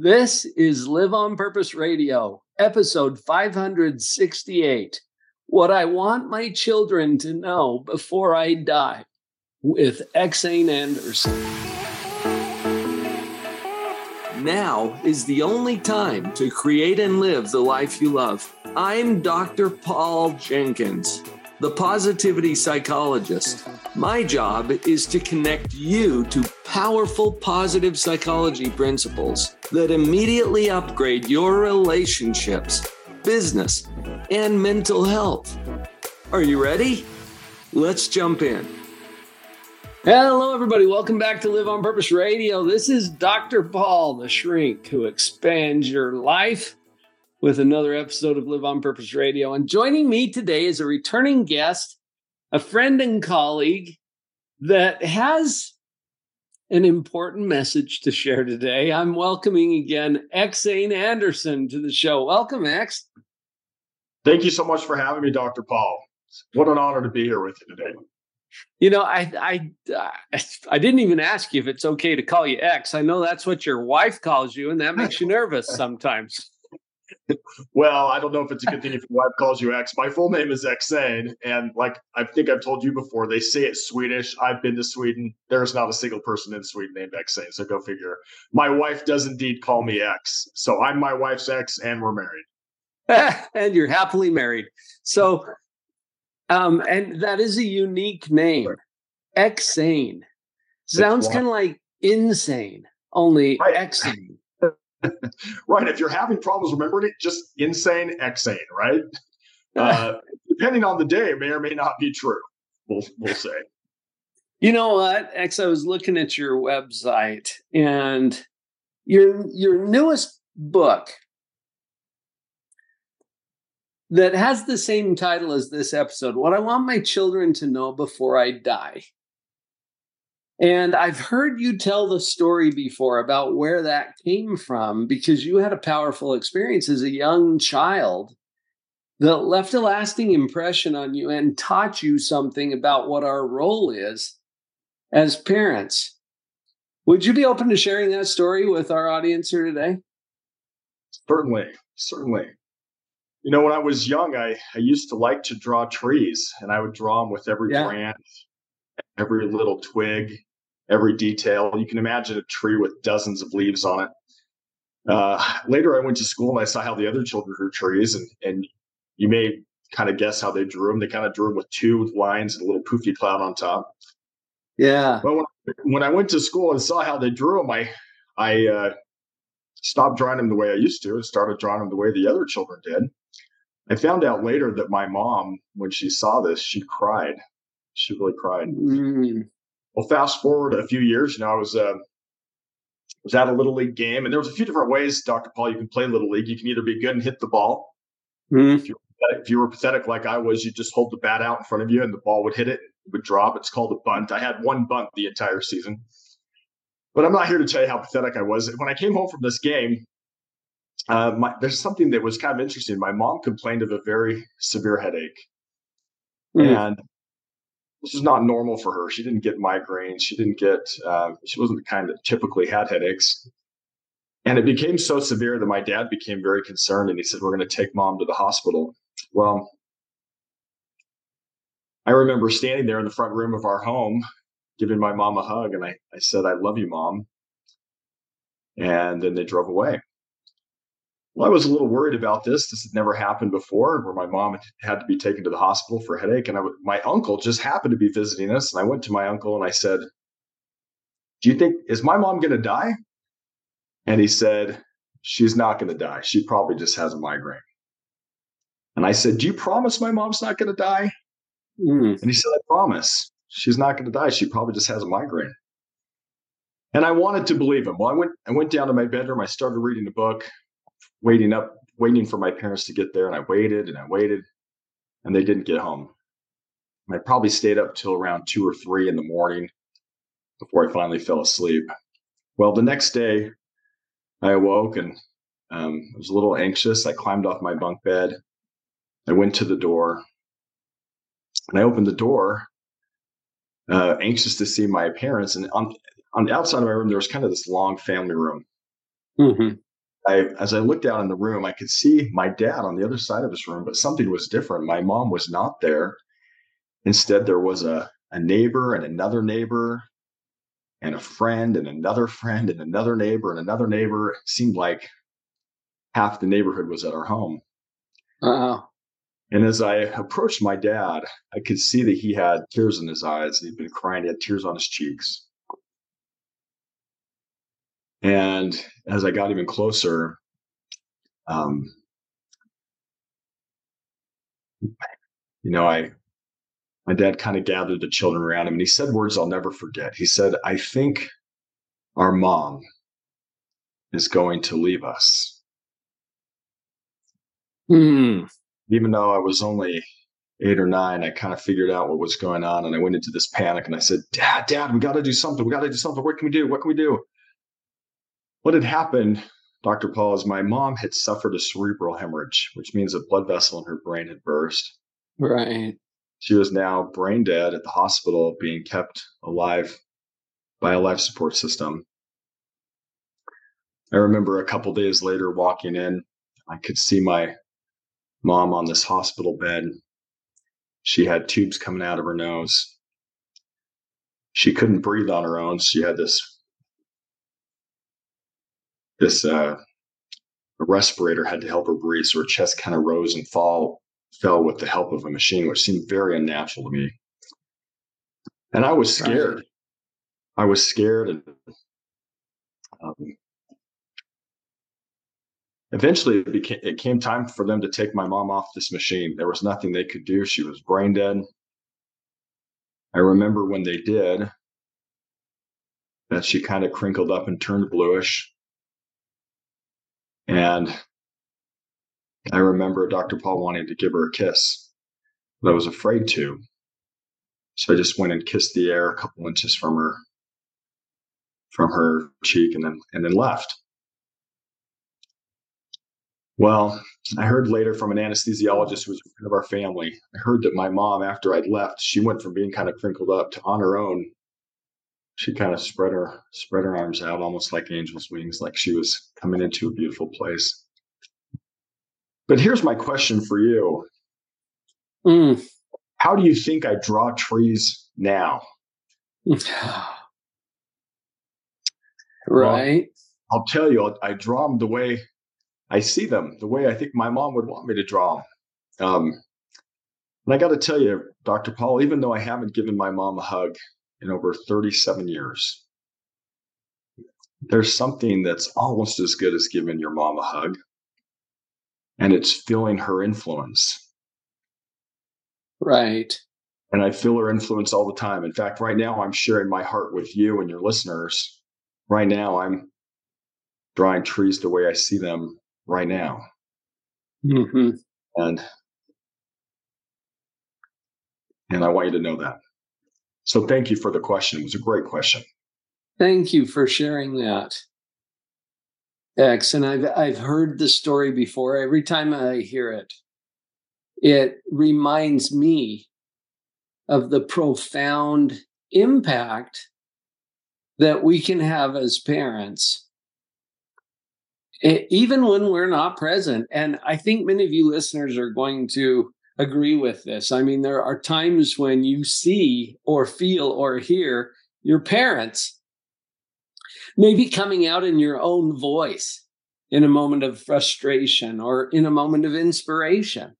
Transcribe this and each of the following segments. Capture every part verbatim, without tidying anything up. This is Live On Purpose Radio, episode five hundred sixty-eight. What I want my children to know before I die, with EksAyn Anderson. Now is the only time to create and live the life you love. I'm Doctor Paul Jenkins, the positivity psychologist. My job is to connect you to powerful positive psychology principles that immediately upgrade your relationships, business, and mental health. Are you ready? Let's jump in. Hello, everybody. Welcome back to Live on Purpose Radio. This is Doctor Paul, the shrink who expands your life, with another episode of Live on Purpose Radio. And joining me today is a returning guest, a friend and colleague that has an important message to share today. I'm welcoming again EksAyn Anderson to the show. Welcome, X. Thank you so much for having me, Doctor Paul. What an honor to be here with you today. You know, I I I didn't even ask you if it's okay to call you X. I know that's what your wife calls you, and that makes you nervous sometimes. Well, I don't know if it's a good thing if your wife calls you X. My full name is EksAyn, and like I think I've told you before, they say it's Swedish. I've been to Sweden. There's not a single person in Sweden named EksAyn, so go figure. My wife does indeed call me X, so I'm my wife's ex, and we're married. And you're happily married. So, um, and that is a unique name, EksAyn. Sounds kind of like insane, only right. EksAyn. Right. If you're having problems remembering it, just insane, EksAyn, right? Uh, depending on the day, may or may not be true. We'll, we'll say. You know what, X, I was looking at your website, and your, your newest book that has the same title as this episode, What I Want My Children to Know Before I Die. And I've heard you tell the story before about where that came from, because you had a powerful experience as a young child that left a lasting impression on you and taught you something about what our role is as parents. Would you be open to sharing that story with our audience here today? Certainly, certainly. You know, when I was young, I, I used to like to draw trees, and I would draw them with every yeah. branch, every little twig, every detail. You can imagine a tree with dozens of leaves on it. Uh, later, I went to school and I saw how the other children drew trees. And, and you may kind of guess how they drew them. They kind of drew them with two lines and a little poofy cloud on top. Yeah. But when, when I went to school and saw how they drew them, I, I uh, stopped drawing them the way I used to and started drawing them the way the other children did. I found out later that my mom, when she saw this, she cried. She really cried. Mm. Well, fast forward a few years, you know, I was uh, was at a Little League game, and there was a few different ways, Doctor Paul, you can play Little League. You can either be good and hit the ball. Mm. If, you were pathetic, if you were pathetic like I was, you just hold the bat out in front of you, and the ball would hit it. It would drop. It's called a bunt. I had one bunt the entire season. But I'm not here to tell you how pathetic I was. When I came home from this game, uh, my, there's something that was kind of interesting. My mom complained of a very severe headache. Mm. And this is not normal for her. She didn't get migraines. She didn't get, uh, she wasn't the kind that typically had headaches. And it became so severe that my dad became very concerned. And he said, we're going to take mom to the hospital. Well, I remember standing there in the front room of our home, giving my mom a hug. And I, I said, I love you, Mom. And then they drove away. Well, I was a little worried about this. This had never happened before, where my mom had to be taken to the hospital for a headache. And I w- my uncle just happened to be visiting us. And I went to my uncle and I said, do you think, is my mom going to die? And he said, she's not going to die. She probably just has a migraine. And I said, do you promise my mom's not going to die? Mm. And he said, I promise. She's not going to die. She probably just has a migraine. And I wanted to believe him. Well, I went, I went down to my bedroom. I started reading a book. Waiting up, waiting for my parents to get there. And I waited and I waited and they didn't get home. And I probably stayed up till around two or three in the morning before I finally fell asleep. Well, the next day I awoke and um, I was a little anxious. I climbed off my bunk bed. I went to the door and I opened the door, uh, anxious to see my parents. And on, on the outside of my room, there was kind of this long family room. Mm-hmm. I, as I looked out in the room, I could see my dad on the other side of this room, but something was different. My mom was not there. Instead, there was a, a neighbor and another neighbor and a friend and another friend and another neighbor and another neighbor. It seemed like half the neighborhood was at our home. Uh-huh. And as I approached my dad, I could see that he had tears in his eyes. He'd been crying. He had tears on his cheeks. And as I got even closer, um, you know, I, my dad kind of gathered the children around him, and he said words I'll never forget. He said, "I think our mom is going to leave us." Mm. Even though I was only eight or nine, I kind of figured out what was going on, and I went into this panic, and I said, Dad, Dad, we got to do something. We got to do something. What can we do? What can we do? What had happened, Doctor Paul, is my mom had suffered a cerebral hemorrhage, which means a blood vessel in her brain had burst. Right. She was now brain dead at the hospital, being kept alive by a life support system. I remember a couple days later walking in, I could see my mom on this hospital bed. She had tubes coming out of her nose. She couldn't breathe on her own. She had this This uh, respirator had to help her breathe, so her chest kind of rose and fall, fell with the help of a machine, which seemed very unnatural to me. And I was scared. I was scared. And um, eventually, it, became, it came time for them to take my mom off this machine. There was nothing they could do. She was brain dead. I remember when they did, that she kind of crinkled up and turned bluish. And I remember Doctor Paul wanting to give her a kiss, but I was afraid to. So I just went and kissed the air a couple inches from her, from her cheek, and then and then left. Well, I heard later from an anesthesiologist who was a friend of our family. I heard that my mom, after I'd left, she went from being kind of crinkled up to on her own. She kind of spread her spread her arms out, almost like angel's wings, like she was coming into a beautiful place. But here's my question for you. Mm. How do you think I draw trees now? Right. Well, I'll tell you, I'll, I draw them the way I see them, the way I think my mom would want me to draw them. Um, and I got to tell you, Doctor Paul, even though I haven't given my mom a hug in over thirty-seven years, there's something that's almost as good as giving your mom a hug, and it's feeling her influence. Right. And I feel her influence all the time. In fact, right now I'm sharing my heart with you and your listeners. Right now I'm drawing trees the way I see them right now. Mm-hmm. And, and I want you to know that. So thank you for the question. It was a great question. Thank you for sharing that, X. And I've I've heard the story before. Every time I hear it, it reminds me of the profound impact that we can have as parents, even when we're not present. And I think many of you listeners are going to agree with this. I mean, there are times when you see or feel or hear your parents maybe coming out in your own voice in a moment of frustration or in a moment of inspiration.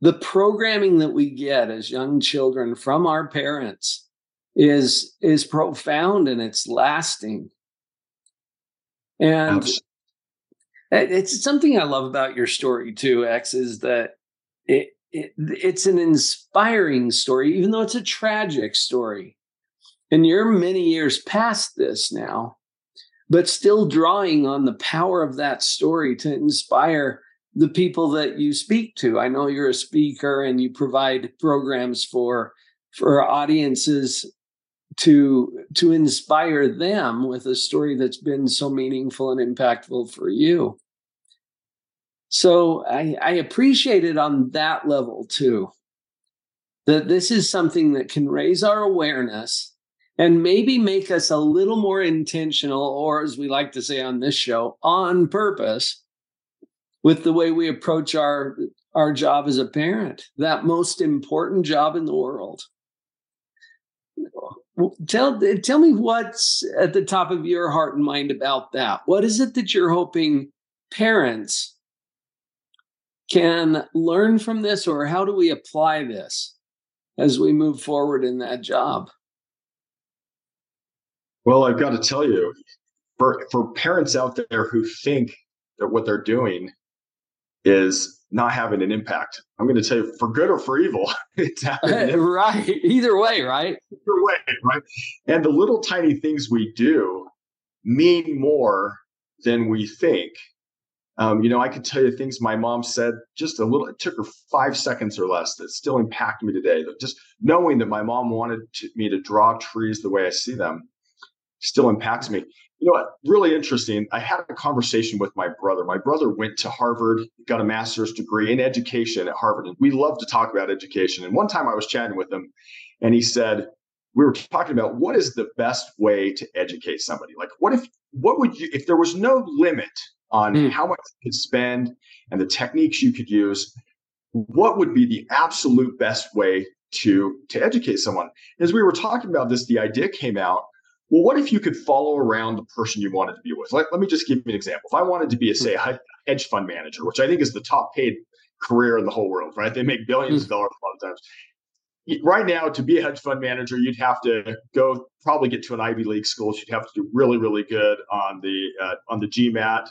The programming that we get as young children from our parents is, is profound, and it's lasting. And Absolutely. It's something I love about your story too, X, is that It, it it's an inspiring story, even though it's a tragic story. And you're many years past this now, but still drawing on the power of that story to inspire the people that you speak to. I know you're a speaker and you provide programs for, for audiences to, to inspire them with a story that's been so meaningful and impactful for you. So I, I appreciate it on that level, too, that this is something that can raise our awareness and maybe make us a little more intentional, or as we like to say on this show, on purpose, with the way we approach our, our job as a parent, that most important job in the world. Tell, tell me what's at the top of your heart and mind about that. What is it that you're hoping parents can learn from this, or how do we apply this as we move forward in that job? Well, I've got to tell you, for, for parents out there who think that what they're doing is not having an impact, I'm going to tell you, for good or for evil, it's happening. Right. Either way, right? Either way, right? And the little tiny things we do mean more than we think. Um, you know, I could tell you things my mom said just a little, it took her five seconds or less that still impacted me today. Just knowing that my mom wanted to, me to draw trees the way I see them still impacts me. You know what? Really interesting. I had a conversation with my brother. My brother went to Harvard, got a master's degree in education at Harvard. And we love to talk about education. And one time I was chatting with him and he said, we were talking about what is the best way to educate somebody? Like, what if, what would you, if there was no limit on mm. how much you could spend and the techniques you could use, what would be the absolute best way to, to educate someone? As we were talking about this, the idea came out, well, what if you could follow around the person you wanted to be with? Like, let me just give you an example. If I wanted to be, a, say, a hedge fund manager, which I think is the top paid career in the whole world, right? They make billions mm. of dollars a lot of times. Right now, to be a hedge fund manager, you'd have to go probably get to an Ivy League school. You'd have to do really, really good on the uh, on the G MAT.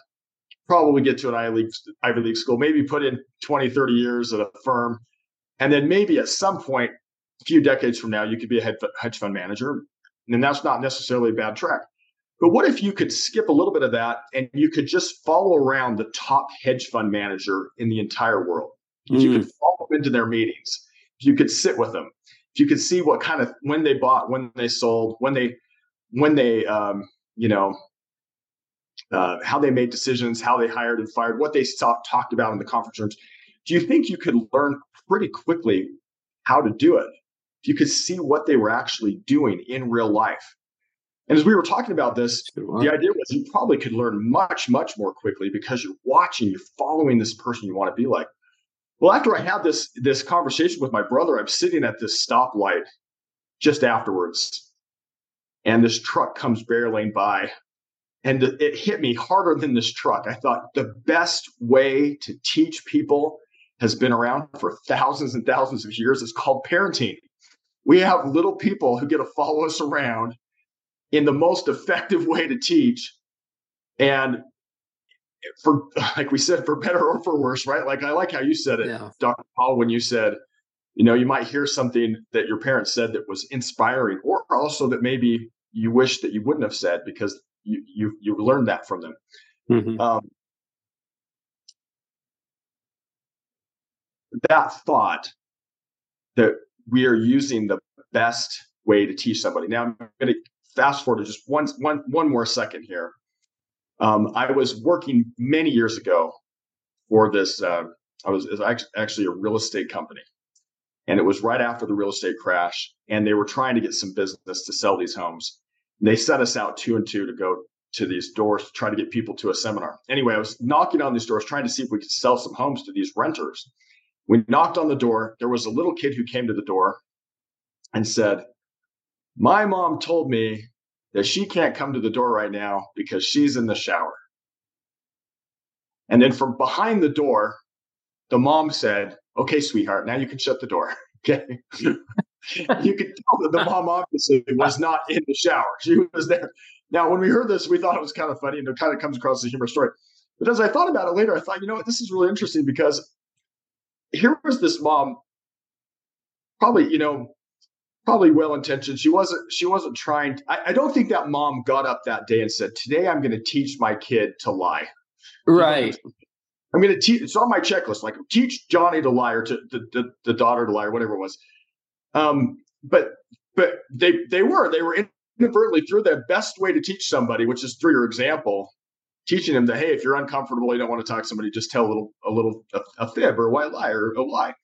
Probably get to an Ivy League, Ivy League school, maybe put in twenty, thirty years at a firm. And then maybe at some point, a few decades from now, you could be a hedge fund manager. And that's not necessarily a bad track. But what if you could skip a little bit of that and you could just follow around the top hedge fund manager in the entire world? If mm. you could follow into their meetings, if you could sit with them, if you could see what kind of, when they bought, when they sold, when they, when they, um, you know, Uh, how they made decisions, how they hired and fired, what they stopped, talked about in the conference rooms. Do you think you could learn pretty quickly how to do it? If you could see what they were actually doing in real life. And as we were talking about this, the idea was you probably could learn much, much more quickly because you're watching, you're following this person you want to be like. Well, after I had this, this conversation with my brother, I'm sitting at this stoplight just afterwards, and this truck comes barreling by. And it hit me harder than this truck. I thought the best way to teach people has been around for thousands and thousands of years. It's called parenting. We have little people who get to follow us around in the most effective way to teach. And for, like we said, for better or for worse, right? Like, I like how you said it, yeah. Doctor Paul, when you said, you know, you might hear something that your parents said that was inspiring, or also that maybe you wish that you wouldn't have said because You you you learned that from them. Mm-hmm. Um, that thought that we are using the best way to teach somebody. Now I'm going to fast forward to just one one one more second here. Um, I was working many years ago for this. Uh, I was, it was actually a real estate company, and it was right after the real estate crash, and they were trying to get some business to sell these homes. They sent us out two and two to go to these doors to try to get people to a seminar. Anyway, I was knocking on these doors, trying to see if we could sell some homes to these renters. We knocked on the door. There was a little kid who came to the door and said, "My mom told me that she can't come to the door right now because she's in the shower." And then from behind the door, the mom said, "Okay, sweetheart, now you can shut the door." Okay. You could tell that the mom obviously was not in the shower. She was there. Now, when we heard this, we thought it was kind of funny, and it kind of comes across as a humorous story. But as I thought about it later, I thought, you know what, this is really interesting because here was this mom, probably, you know, probably well-intentioned. She wasn't, she wasn't trying. To, I, I don't think that mom got up that day and said, "Today I'm going to teach my kid to lie." Right. I'm going to teach. It's on my checklist. Like, teach Johnny to lie, or to the, the, the daughter to lie, or whatever it was. Um, but, but they, they were, they were inadvertently through the best way to teach somebody, which is through your example, teaching them that, hey, if you're uncomfortable, you don't want to talk to somebody, just tell a little, a little, a, a fib or a white lie or a lie.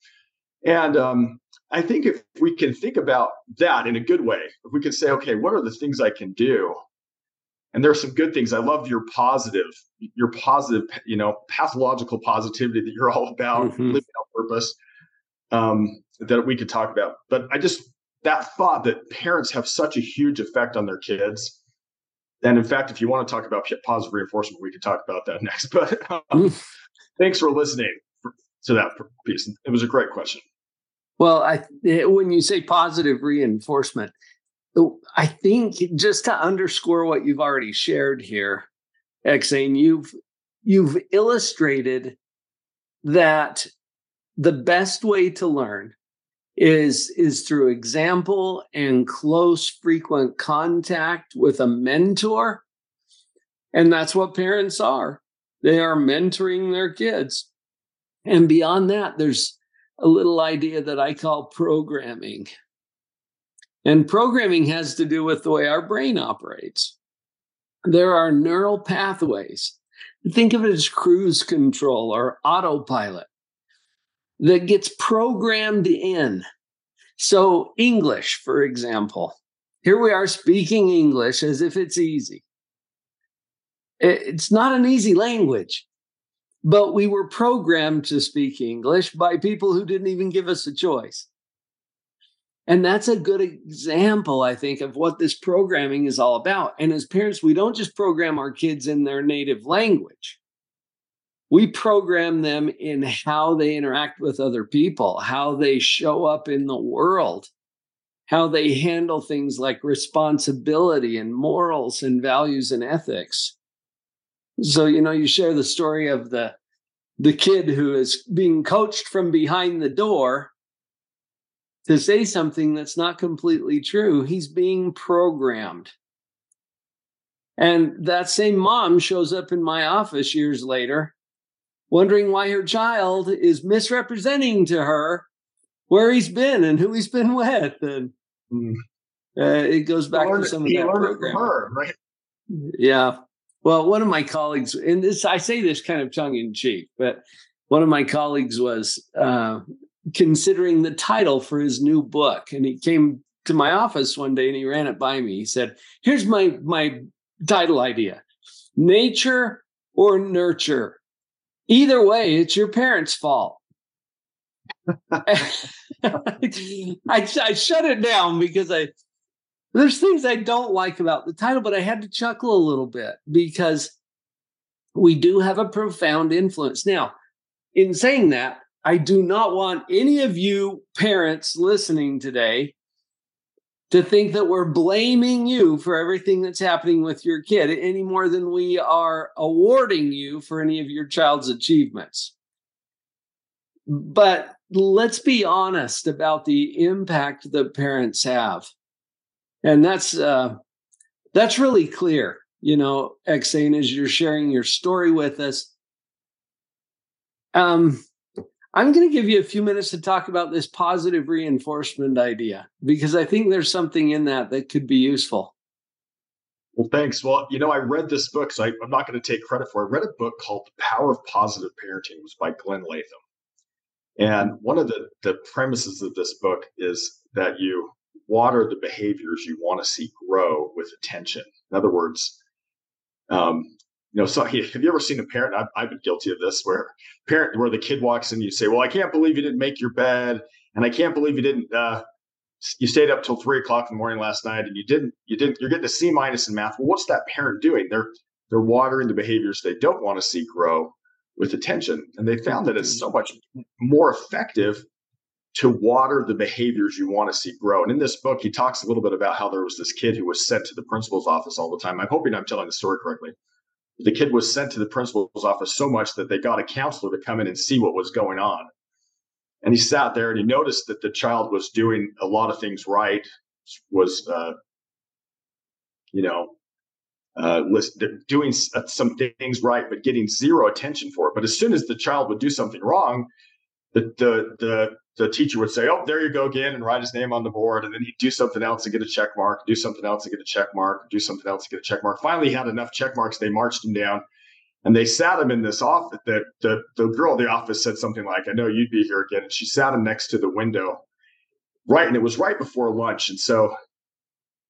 And um, I think if we can think about that in a good way, if we can say, okay, what are the things I can do? And there are some good things. I love your positive, your positive, you know, pathological positivity that you're all about, mm-hmm. living on purpose, um, that we could talk about. But I just, that thought that parents have such a huge effect on their kids. And in fact, if you want to talk about positive reinforcement, we could talk about that next. But um, thanks for listening to that piece. It was a great question. Well, I, when you say positive reinforcement, I think just to underscore what you've already shared here, EksAyn, you've you've illustrated that the best way to learn is is through example and close, frequent contact with a mentor. And that's what parents are. They are mentoring their kids. And beyond that, there's a little idea that I call programming. And programming has to do with the way our brain operates. There are neural pathways. Think of it as cruise control or autopilot that gets programmed in. So English, for example, here we are speaking English as if it's easy. It's not an easy language, but we were programmed to speak English by people who didn't even give us a choice. And that's a good example, I think, of what this programming is all about. And as parents, we don't just program our kids in their native language. We program them in how they interact with other people, how they show up in the world, how they handle things like responsibility and morals and values and ethics. So, you know, you share the story of the, the kid who is being coached from behind the door to say something that's not completely true. He's being programmed. And that same mom shows up in my office years later, wondering why her child is misrepresenting to her where he's been and who he's been with. And uh, it goes back to some of that programming, right? Yeah. Well, one of my colleagues, and this, I say this kind of tongue in cheek, but one of my colleagues was uh, considering the title for his new book. And he came to my office one day and he ran it by me. He said, here's my, my title idea, Nature or Nurture. Either way, it's your parents' fault. I, I shut it down because I there's things I don't like about the title, but I had to chuckle a little bit because we do have a profound influence. Now, in saying that, I do not want any of you parents listening today to think that we're blaming you for everything that's happening with your kid any more than we are awarding you for any of your child's achievements. But let's be honest about the impact that parents have. And that's uh, that's really clear, you know, EksAyn, as you're sharing your story with us. Um. I'm going to give you a few minutes to talk about this positive reinforcement idea, because I think there's something in that that could be useful. Well, thanks. Well, you know, I read this book, so I, I'm not going to take credit for it. I read a book called The Power of Positive Parenting. It was by Glenn Latham. And one of the, the premises of this book is that you water the behaviors you want to see grow with attention. In other words, um, You know, so have you ever seen a parent? I've, I've been guilty of this, where parent, where the kid walks in, and you say, "Well, I can't believe you didn't make your bed, and I can't believe you didn't. Uh, you stayed up till three o'clock in the morning last night, and you didn't. You didn't. You're getting a C minus in math." Well, what's that parent doing? They're they're watering the behaviors they don't want to see grow with attention, and they found that it's so much more effective to water the behaviors you want to see grow. And in this book, he talks a little bit about how there was this kid who was sent to the principal's office all the time. I'm hoping I'm telling the story correctly. The kid was sent to the principal's office so much that they got a counselor to come in and see what was going on. And he sat there and he noticed that the child was doing a lot of things right, was, uh, you know, uh, list, doing some things right, but getting zero attention for it. But as soon as the child would do something wrong, the, the, the, the teacher would say, "Oh, there you go again," and write his name on the board. And then he'd do something else and get a check mark, do something else and get a check mark, do something else and get a check mark. Finally, he had enough check marks. They marched him down And they sat him in this office. The, the, the girl at the office said something like, I know you'd be here again. And she sat him next to the window. Right. And it was right before lunch. And so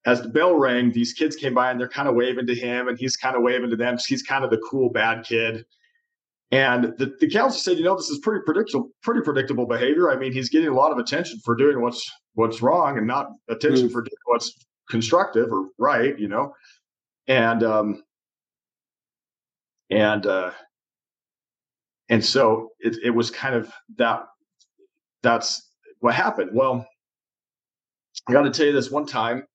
as the bell rang, these kids came by and they're kind of waving to him and he's kind of waving to them. He's kind of the cool, bad kid. And the, the counselor said, you know, this is pretty predictable, pretty predictable behavior. I mean, he's getting a lot of attention for doing what's what's wrong and not attention mm. for doing what's constructive or right, you know. And um, and uh, and so it, it was kind of that. That's what happened. Well, I got to tell you this one time.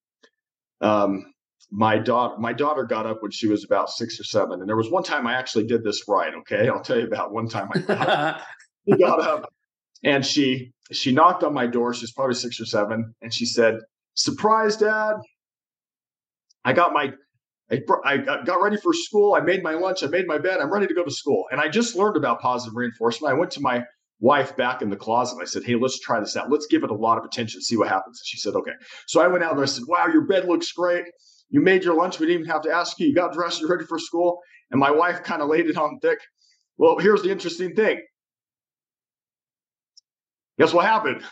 Um, my daughter, my daughter got up when she was about six or seven. And there was one time I actually did this right. Okay. I'll tell you about one time I got up, she got up and she, she knocked on my door. She's probably six or seven. And she said, surprise, Dad. I got my, I, I got ready for school. I made my lunch. I made my bed. I'm ready to go to school. And I just learned about positive reinforcement. I went to my wife back in the closet. I said, hey, let's try this out. Let's give it a lot of attention, see what happens. She said, okay. So I went out and I said, wow, your bed looks great. You made your lunch. We didn't even have to ask you. You got dressed. You're ready for school. And my wife kind of laid it on thick. Well, here's the interesting thing. Guess what happened?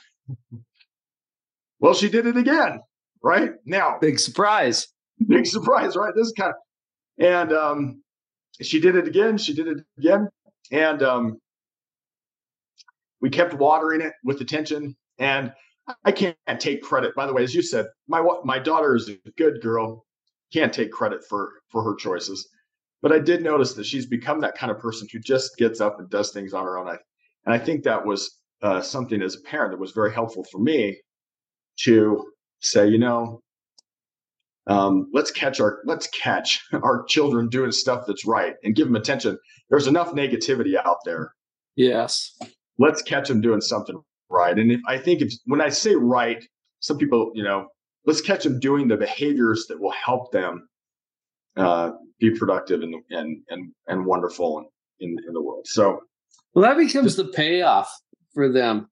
Well, she did it again, right? Now. Big surprise. Big surprise, right? This is kind of, and um, she did it again. She did it again. And um, we kept watering it with attention. And I can't take credit. By the way, as you said, my my daughter is a good girl. Can't take credit for, for her choices. But I did notice that she's become that kind of person who just gets up and does things on her own. And I think that was uh, something as a parent that was very helpful for me to say, you know, um, let's catch our let's catch our children doing stuff that's right and give them attention. There's enough negativity out there. Yes. Let's catch them doing something right. And if I think if when I say right, some people, you know, let's catch them doing the behaviors that will help them uh, be productive and and and and wonderful in, in the world. So, well, that becomes just the payoff for them,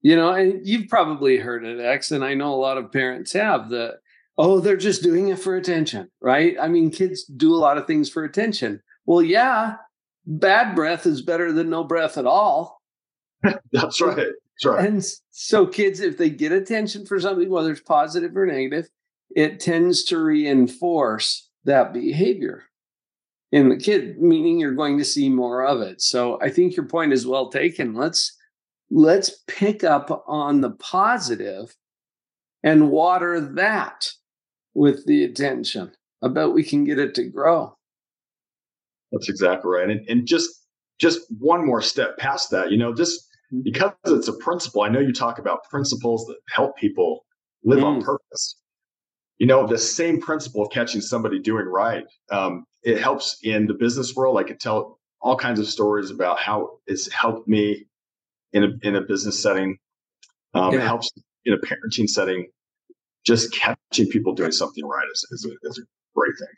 you know. And you've probably heard it, X, and I know a lot of parents have the, oh, they're just doing it for attention, right? I mean, kids do a lot of things for attention. Well, yeah, bad breath is better than no breath at all. That's right. That's right. And so kids, if they get attention for something, whether it's positive or negative, it tends to reinforce that behavior in the kid, meaning you're going to see more of it. So I think your point is well taken. Let's let's pick up on the positive and water that with the attention. I bet we can get it to grow. That's exactly right. And, and just just one more step past that, you know, this, because it's a principle. I know you talk about principles that help people live mm. on purpose. You know, the same principle of catching somebody doing right. Um, it helps in the business world. I could tell all kinds of stories about how it's helped me in a in a business setting. Um, yeah. It helps in a parenting setting. Just catching people doing something right is, is, a, is a great thing.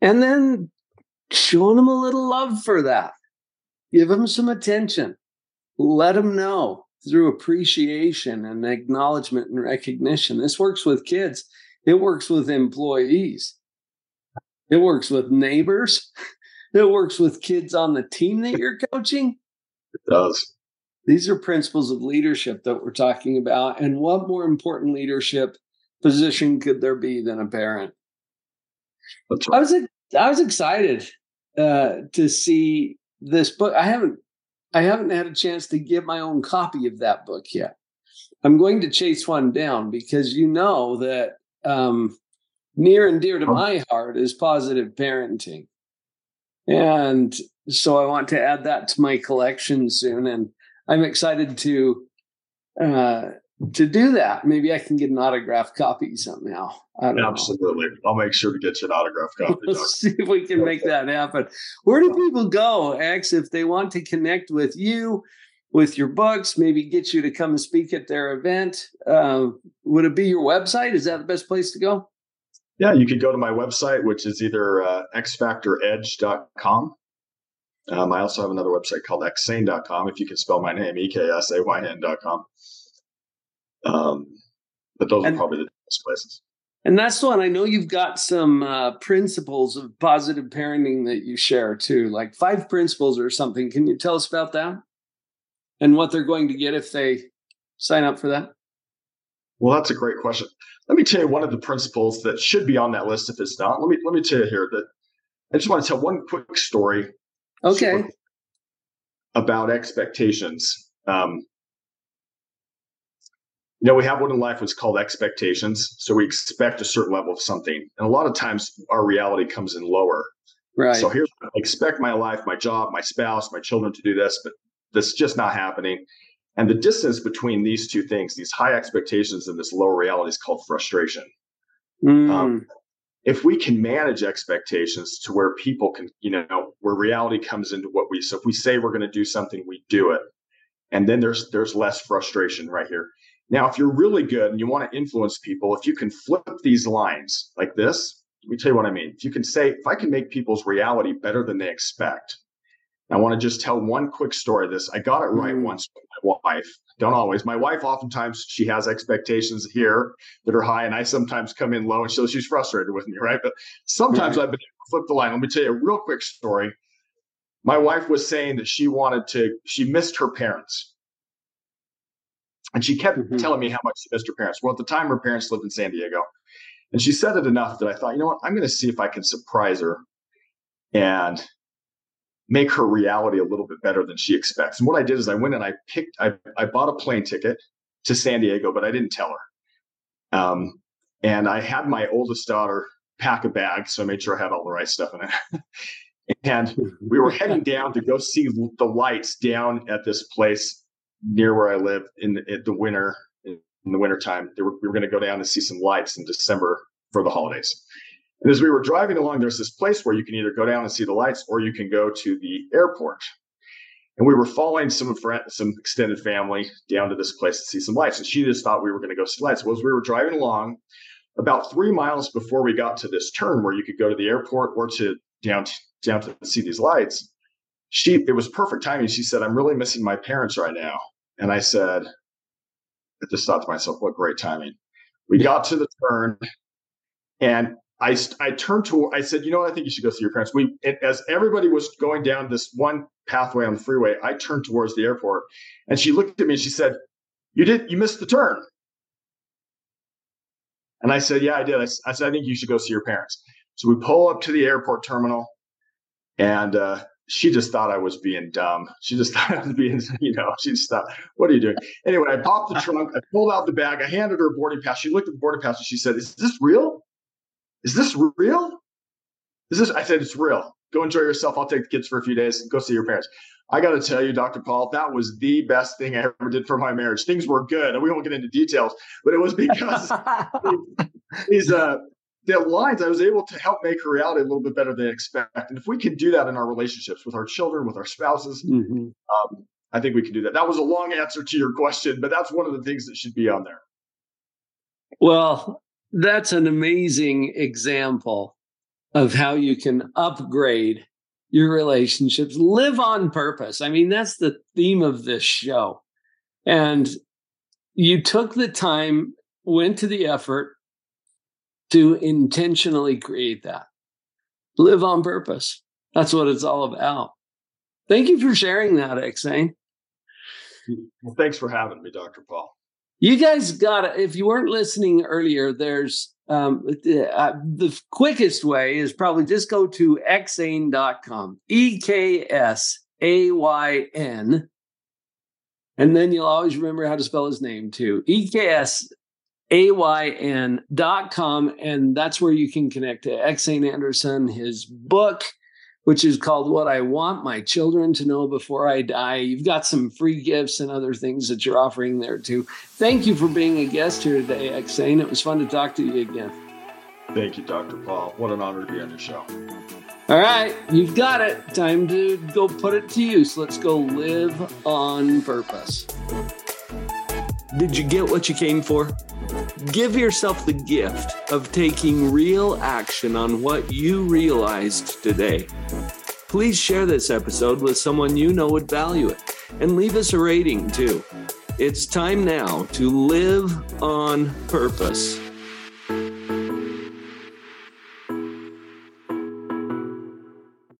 And then showing them a little love for that. Give them some attention. Let them know through appreciation and acknowledgement and recognition. This works with kids. It works with employees. It works with neighbors. It works with kids on the team that you're coaching. It does. These are principles of leadership that we're talking about. And what more important leadership position could there be than a parent? That's right. I was, I was excited uh, to see this book. I haven't, I haven't had a chance to get my own copy of that book yet. I'm going to chase one down because you know that um, near and dear to my heart is positive parenting, and so I want to add that to my collection soon. And I'm excited to uh, to do that. Maybe I can get an autographed copy somehow. I don't Absolutely, know. I'll make sure to get you an autographed copy. Let's see if we can make that happen. Where do people go, X, if they want to connect with you, with your books, maybe get you to come and speak at their event? Uh, would it be your website? Is that the best place to go? Yeah, you could go to my website, which is either uh, x factor edge dot com. Um, I also have another website called eksay n dot com, if you can spell my name, E K S A Y N dot com. Um, but those and- are probably the best places. And that's one. I know you've got some uh, principles of positive parenting that you share too, like five principles or something. Can you tell us about that and what they're going to get if they sign up for that? Well, that's a great question. Let me tell you one of the principles that should be on that list if it's not. Let me let me tell you here that I just want to tell one quick story. Okay. About expectations. Um, you know, we have one in life that's called expectations. So we expect a certain level of something. And a lot of times our reality comes in lower. Right. So here's what I expect my life, my job, my spouse, my children to do this, but this is just not happening. And the distance between these two things, these high expectations and this lower reality, is called frustration. Mm. Um, if we can manage expectations to where people can, you know, where reality comes into what we, so if we say we're going to do something, we do it. And then there's, there's less frustration right here. Now, if you're really good and you want to influence people, if you can flip these lines like this, let me tell you what I mean. If you can say, if I can make people's reality better than they expect. I want to just tell one quick story of this. I got it right mm. once with my wife. Don't always. My wife, oftentimes, she has expectations here that are high, and I sometimes come in low, and so she's frustrated with me, right? But sometimes right. I've been able to flip the line. Let me tell you a real quick story. My wife was saying that she wanted to, she missed her parents. And she kept mm-hmm. telling me how much she missed her parents. Well, at the time, her parents lived in San Diego. And she said it enough that I thought, you know what? I'm going to see if I can surprise her and make her reality a little bit better than she expects. And what I did is I went and I picked, I, I bought a plane ticket to San Diego, but I didn't tell her. Um, and I had my oldest daughter pack a bag. So I made sure I had all the right stuff in it. And we were heading down to go see the lights down at this place near where I live in the, in the winter, in the wintertime. They were, we were going to go down to see some lights in December for the holidays. And as we were driving along, there's this place where you can either go down and see the lights or you can go to the airport. And we were following some friend, some extended family down to this place to see some lights. And she just thought we were going to go see lights. Well, as we were driving along, about three miles before we got to this turn where you could go to the airport or to down, down to see these lights, she it was perfect timing. She said, "I'm really missing my parents right now." And I said, I just thought to myself, what great timing. We got to the turn and I, I turned to her. I said, "You know what? I think you should go see your parents." We, it, as everybody was going down this one pathway on the freeway, I turned towards the airport, and she looked at me and she said, "You did. You missed the turn." And I said, "Yeah, I did." I, I said, "I think you should go see your parents." So we pull up to the airport terminal, and uh, she just thought I was being dumb. She just thought I was being, you know, she just thought, "What are you doing?" Anyway, I popped the trunk, I pulled out the bag, I handed her a boarding pass. She looked at the boarding pass and she said, "Is this real? Is this real? Is this?" I said, "It's real. Go enjoy yourself. I'll take the kids for a few days and go see your parents." I got to tell you, Doctor Paul, that was the best thing I ever did for my marriage. Things were good, and we won't get into details, but it was because these uh, the lines, I was able to help make her reality a little bit better than expected. And if we can do that in our relationships with our children, with our spouses, mm-hmm. um, I think we can do that. That was a long answer to your question, but that's one of the things that should be on there. Well, that's an amazing example of how you can upgrade your relationships, live on purpose. I mean, that's the theme of this show. And you took the time, went to the effort to intentionally create that. Live on purpose. That's what it's all about. Thank you for sharing that, Eksayn. Well, thanks for having me, Doctor Paul. You guys got, if you weren't listening earlier, there's um, uh, the quickest way is probably just go to eksayn dot com, E K S A Y N. And then you'll always remember how to spell his name too. E K S A Y N dot com. And that's where you can connect to Eksayn Anderson, his book, which is called What I Want My Children to Know Before I Die. You've got some free gifts and other things that you're offering there too. Thank you for being a guest here today, Eksayn. It was fun to talk to you again. Thank you, Doctor Paul. What an honor to be on your show. All right, you've got it. Time to go put it to use. Let's go live on purpose. Did you get what you came for? Give yourself the gift of taking real action on what you realized today. Please share this episode with someone you know would value it, and leave us a rating too. It's time now to live on purpose.